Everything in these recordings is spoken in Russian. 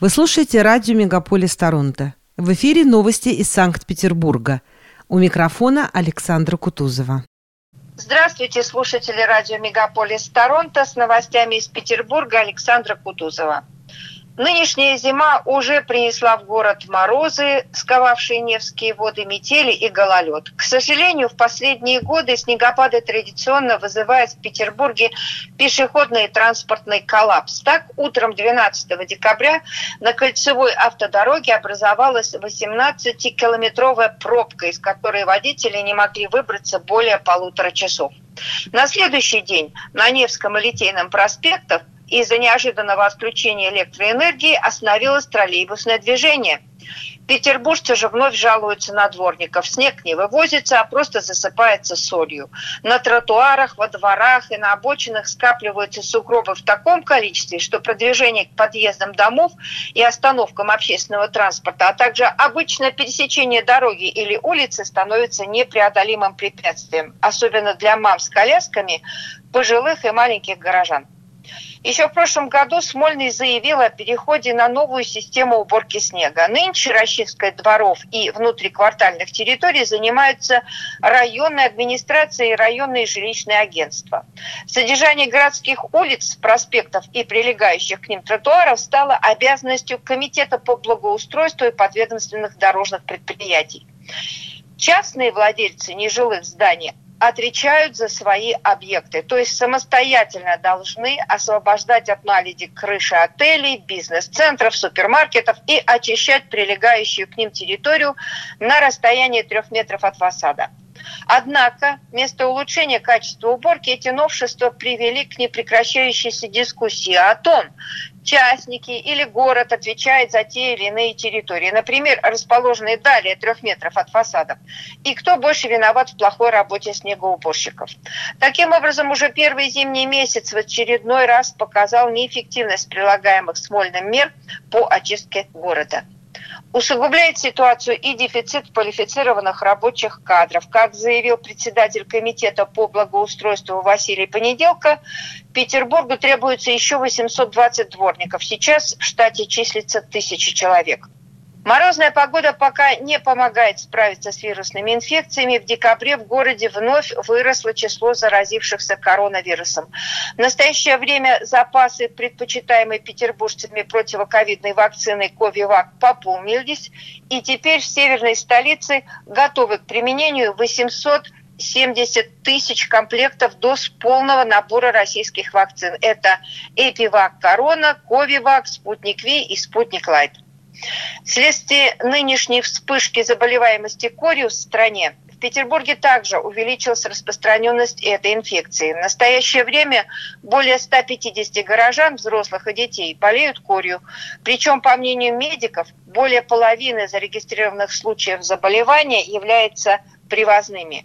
Вы слушаете радио «Мегаполис Торонто». В эфире новости из Санкт-Петербурга. У микрофона Александра Кутузова. Здравствуйте, слушатели радио «Мегаполис Торонто». С новостями из Петербурга Александра Кутузова. Нынешняя зима уже принесла в город морозы, сковавшие Невские воды, метели и гололед. К сожалению, в последние годы снегопады традиционно вызывают в Петербурге пешеходный и транспортный коллапс. Так, утром 12 декабря на кольцевой автодороге образовалась 18-километровая пробка, из которой водители не могли выбраться более 1,5 часа. На следующий день на Невском и Литейном проспектах из-за неожиданного отключения электроэнергии остановилось троллейбусное движение. Петербуржцы же вновь жалуются на дворников. Снег не вывозится, а просто засыпается солью. На тротуарах, во дворах и на обочинах скапливаются сугробы в таком количестве, что продвижение к подъездам домов и остановкам общественного транспорта, а также обычное пересечение дороги или улицы становится непреодолимым препятствием, особенно для мам с колясками, пожилых и маленьких горожан. Еще в прошлом году Смольный заявил о переходе на новую систему уборки снега. Нынче расчисткой дворов и внутриквартальных территорий занимаются районные администрации и районные жилищные агентства. Содержание городских улиц, проспектов и прилегающих к ним тротуаров стало обязанностью Комитета по благоустройству и подведомственных дорожных предприятий. Частные владельцы нежилых зданий отвечают за свои объекты, то есть самостоятельно должны освобождать от наледи крыши отелей, бизнес-центров, супермаркетов и очищать прилегающую к ним территорию на расстоянии 3 метров от фасада. Однако, вместо улучшения качества уборки, эти новшества привели к непрекращающейся дискуссии о том, частники или город отвечает за те или иные территории, например, расположенные далее 3 метров от фасадов, и кто больше виноват в плохой работе снегоуборщиков. Таким образом, уже первый зимний месяц в очередной раз показал неэффективность прилагаемых Смольным мер по очистке города. Усугубляет ситуацию и дефицит квалифицированных рабочих кадров. Как заявил председатель комитета по благоустройству Василий Понеделко, Петербургу требуется еще 820 дворников. Сейчас в штате числится 1000 человек. Морозная погода пока не помогает справиться с вирусными инфекциями. В декабре в городе вновь выросло число заразившихся коронавирусом. В настоящее время запасы, предпочитаемые петербуржцами противоковидной вакцины КовиВак, пополнились. И теперь в северной столице готовы к применению 870 тысяч комплектов доз полного набора российских вакцин. Это ЭпиВакКорона, КовиВак, Спутник V и Спутник Лайт. Вследствие нынешней вспышки заболеваемости корью в стране, в Петербурге также увеличилась распространенность этой инфекции. В настоящее время более 150 горожан, взрослых и детей, болеют корью. Причем, по мнению медиков, более половины зарегистрированных случаев заболевания являются привозными.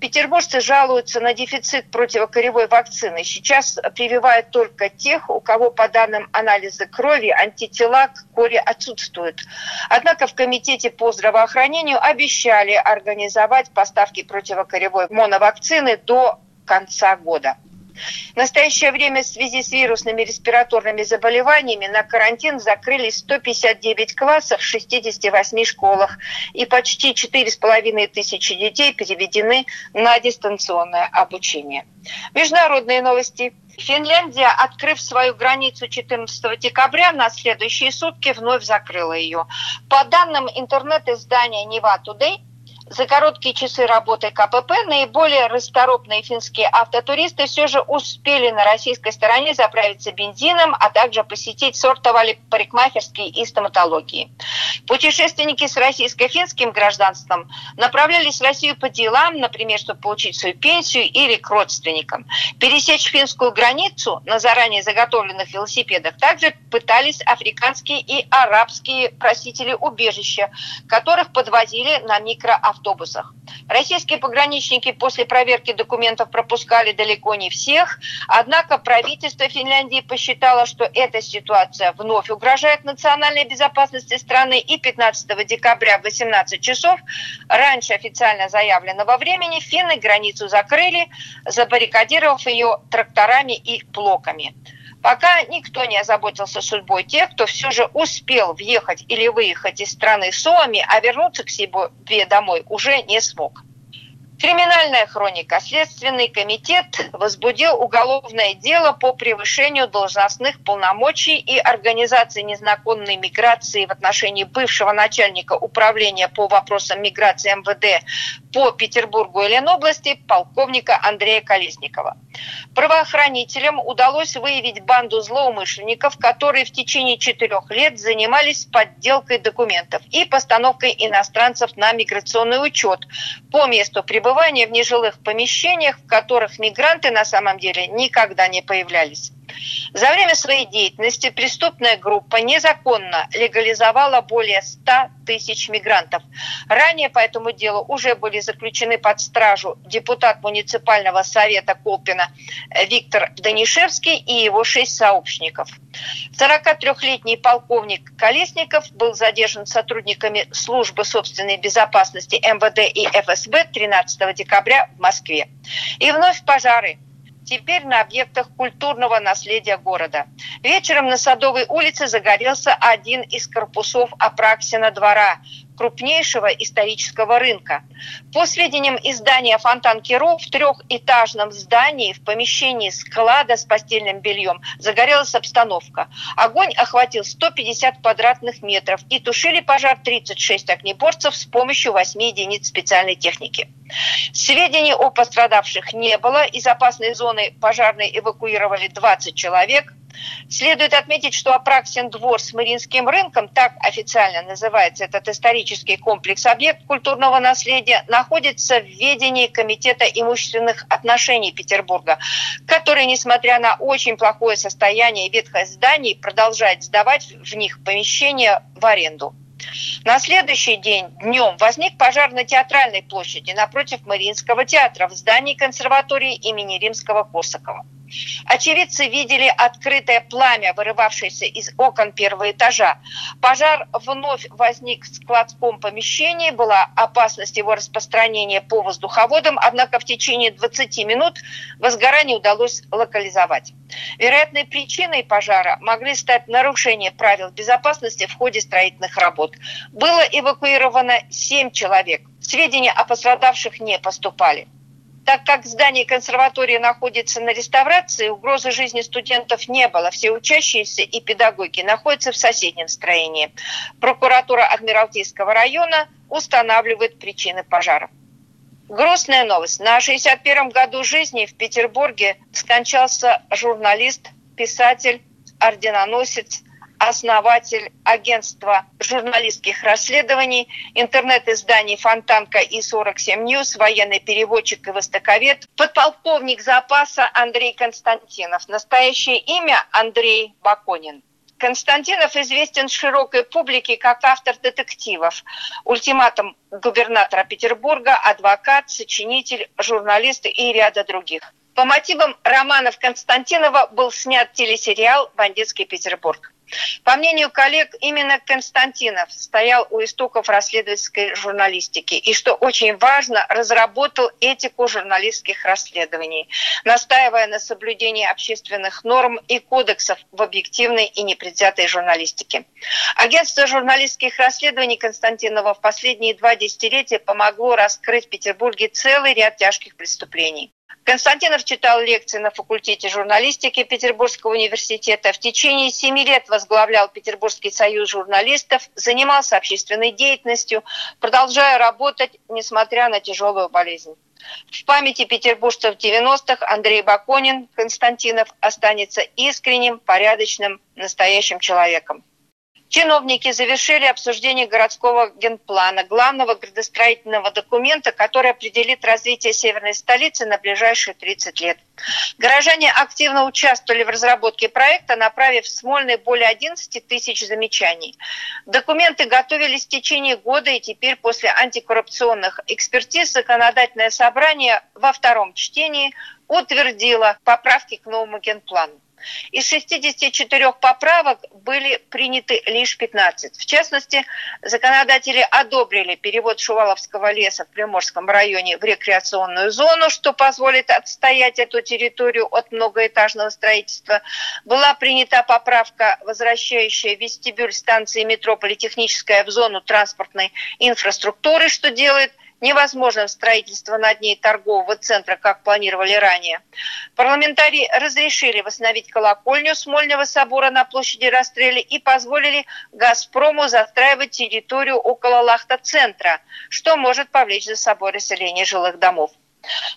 Петербуржцы жалуются на дефицит противокоревой вакцины. Сейчас прививают только тех, у кого, по данным анализа крови, антитела к коре отсутствуют. Однако в Комитете по здравоохранению обещали организовать поставки противокоревой моновакцины до конца года. В настоящее время в связи с вирусными респираторными заболеваниями на карантин закрылись 159 классов в 68 школах, и почти 4,5 тысячи детей переведены на дистанционное обучение. Международные новости. Финляндия, открыв свою границу 14 декабря, на следующие сутки вновь закрыла ее. По данным интернет-издания «Нева Тудей», за короткие часы работы КПП наиболее расторопные финские автотуристы все же успели на российской стороне заправиться бензином, а также посетить сортовали парикмахерские и стоматологии. Путешественники с российско-финским гражданством направлялись в Россию по делам, например, чтобы получить свою пенсию или к родственникам. Пересечь финскую границу на заранее заготовленных велосипедах также пытались африканские и арабские просители убежища, которых подвозили на микроавтобусах. Российские пограничники после проверки документов пропускали далеко не всех, однако правительство Финляндии посчитало, что эта ситуация вновь угрожает национальной безопасности страны, и 15 декабря в 18 часов раньше официально заявленного времени финны границу закрыли, забаррикадировав ее тракторами и блоками. пока никто не озаботился судьбой тех, кто все же успел въехать или выехать из страны совами, а вернуться к себе домой уже не смог. Криминальная хроника. Следственный комитет возбудил уголовное дело по превышению должностных полномочий и организации незаконной миграции в отношении бывшего начальника управления по вопросам миграции МВД по Петербургу и Ленобласти полковника Андрея Колесникова. Правоохранителям удалось выявить банду злоумышленников, которые в течение 4 лет занимались подделкой документов и постановкой иностранцев на миграционный учет по месту пребывания в нежилых помещениях, в которых мигранты на самом деле никогда не появлялись. За время своей деятельности преступная группа незаконно легализовала более 100 тысяч мигрантов. Ранее по этому делу уже были заключены под стражу депутат муниципального совета Колпина Виктор Данишевский и его 6 сообщников. 43-летний полковник Колесников был задержан сотрудниками службы собственной безопасности МВД и ФСБ 13 декабря в Москве. И вновь пожары. Теперь на объектах культурного наследия города. Вечером на Садовой улице загорелся один из корпусов Апраксина двора, крупнейшего исторического рынка. По сведениям издания «Фонтан Керо», в 3-этажном здании в помещении склада с постельным бельем загорелась обстановка. Огонь охватил 150 квадратных метров и тушили пожар 36 огнеборцев с помощью 8 единиц специальной техники. Сведений о пострадавших не было. Из опасной зоны пожарные эвакуировали 20 человек. Следует отметить, что Апраксин двор с Мариинским рынком, так официально называется этот исторический комплекс-объект культурного наследия, находится в ведении Комитета имущественных отношений Петербурга, который, несмотря на очень плохое состояние и ветхость зданий, продолжает сдавать в них помещения в аренду. На следующий день днем возник пожар на Театральной площади напротив Мариинского театра в здании консерватории имени Римского-Корсакова. Очевидцы видели открытое пламя, вырывавшееся из окон 1-го этажа. Пожар вновь возник в складском помещении, была опасность его распространения по воздуховодам, однако в течение 20 минут возгорание удалось локализовать. Вероятной причиной пожара могли стать нарушение правил безопасности в ходе строительных работ. Было эвакуировано 7 человек. Сведения о пострадавших не поступали. Так как здание консерватории находится на реставрации, угрозы жизни студентов не было. Все учащиеся и педагоги находятся в соседнем строении. Прокуратура Адмиралтейского района устанавливает причины пожара. Грустная новость. На 61-м году жизни в Петербурге скончался журналист, писатель, орденоносец, основатель агентства журналистских расследований, интернет-изданий «Фонтанка» и 47 Ньюз, военный переводчик и востоковед, подполковник запаса Андрей Константинов. Настоящее имя Андрей Баконин. Константинов известен широкой публике как автор детективов, «Ультиматум губернатора Петербурга», «Адвокат», «Сочинитель», «Журналист» и ряда других. По мотивам романов Константинова был снят телесериал «Бандитский Петербург». По мнению коллег, именно Константинов стоял у истоков расследовательской журналистики и, что очень важно, разработал этику журналистских расследований, настаивая на соблюдении общественных норм и кодексов в объективной и непредвзятой журналистике. Агентство журналистских расследований Константинова в последние 2 десятилетия помогло раскрыть в Петербурге целый ряд тяжких преступлений. Константинов читал лекции на факультете журналистики Петербургского университета, в течение 7 лет возглавлял Петербургский союз журналистов, занимался общественной деятельностью, продолжая работать, несмотря на тяжелую болезнь. В памяти петербуржцев 90-х Андрей Баконин, Константинов, останется искренним, порядочным, настоящим человеком. Чиновники завершили обсуждение городского генплана, главного градостроительного документа, который определит развитие северной столицы на ближайшие 30 лет. Горожане активно участвовали в разработке проекта, направив в Смольный более 11 тысяч замечаний. Документы готовились в течение года, и теперь после антикоррупционных экспертиз законодательное собрание во 2-м чтении утвердило поправки к новому генплану. Из 64 поправок были приняты лишь 15. В частности, законодатели одобрили перевод Шуваловского леса в Приморском районе в рекреационную зону, что позволит отстоять эту территорию от многоэтажного строительства. Была принята поправка, возвращающая вестибюль станции метро Политехническая в зону транспортной инфраструктуры, что делает невозможным строительство над ней торгового центра, как планировали ранее. Парламентарии разрешили восстановить колокольню Смольного собора на площади Растрелли и позволили «Газпрому» застраивать территорию около Лахта-центра, что может повлечь за собой расселение жилых домов.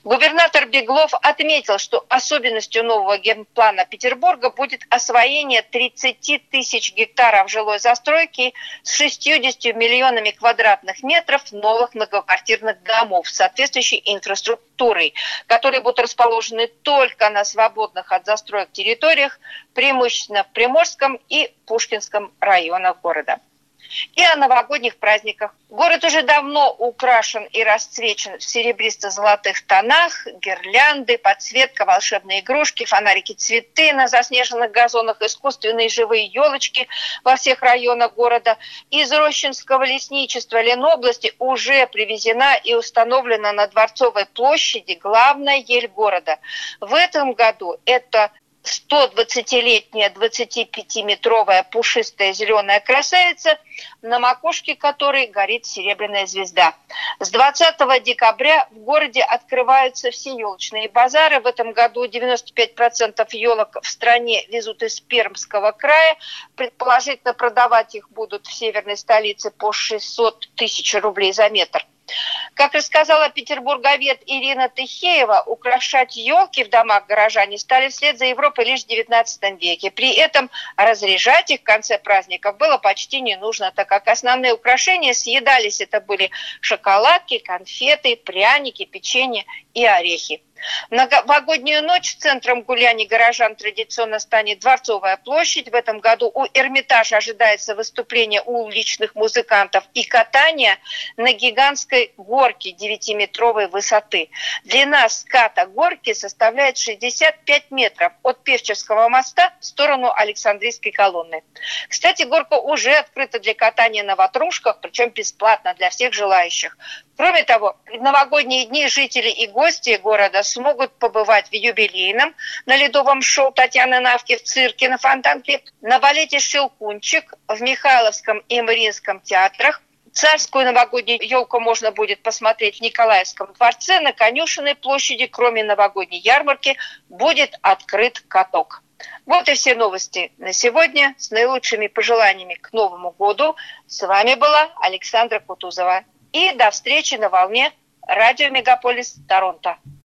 Губернатор Беглов отметил, что особенностью нового генплана Петербурга будет освоение 30 тысяч гектаров жилой застройки с 60 миллионами квадратных метров новых многоквартирных домов с соответствующей инфраструктурой, которые будут расположены только на свободных от застроек территориях, преимущественно в Приморском и Пушкинском районах города. И о новогодних праздниках. Город уже давно украшен и расцвечен в серебристо-золотых тонах, гирлянды, подсветка, волшебные игрушки, фонарики, цветы на заснеженных газонах, искусственные живые елочки во всех районах города. Из Рощинского лесничества Ленобласти уже привезена и установлена на Дворцовой площади главная ель города. В этом году это 120-летняя 25-метровая пушистая зеленая красавица, на макушке которой горит серебряная звезда. С 20 декабря в городе открываются все елочные базары. В этом году 95% елок в стране везут из Пермского края. Предположительно, продавать их будут в северной столице по 600 тысяч рублей за метр. Как рассказала петербурговед Ирина Тыхеева, украшать елки в домах горожане стали вслед за Европой лишь в XIX веке. При этом разряжать их в конце праздников было почти не нужно, так как основные украшения съедались. Это были шоколадки, конфеты, пряники, печенье и орехи. Новогоднюю ночь центром гуляний горожан традиционно станет Дворцовая площадь. В этом году у Эрмитажа ожидается выступление уличных музыкантов и катание на гигантской горке 9-метровой высоты. Длина ската горки составляет 65 метров от Певческого моста в сторону Александрийской колонны. Кстати, горка уже открыта для катания на ватрушках, причем бесплатно для всех желающих. Кроме того, в новогодние дни жители и гости города смогут побывать в юбилейном, на ледовом шоу Татьяны Навки, в цирке на Фонтанке, на балете «Щелкунчик», в Михайловском и Мариинском театрах. Царскую новогоднюю елку можно будет посмотреть в Николаевском дворце. На Конюшенной площади, кроме новогодней ярмарки, будет открыт каток. Вот и все новости на сегодня. С наилучшими пожеланиями к Новому году. С вами была Александра Кутузова. И до встречи на волне радио «Мегаполис Торонто».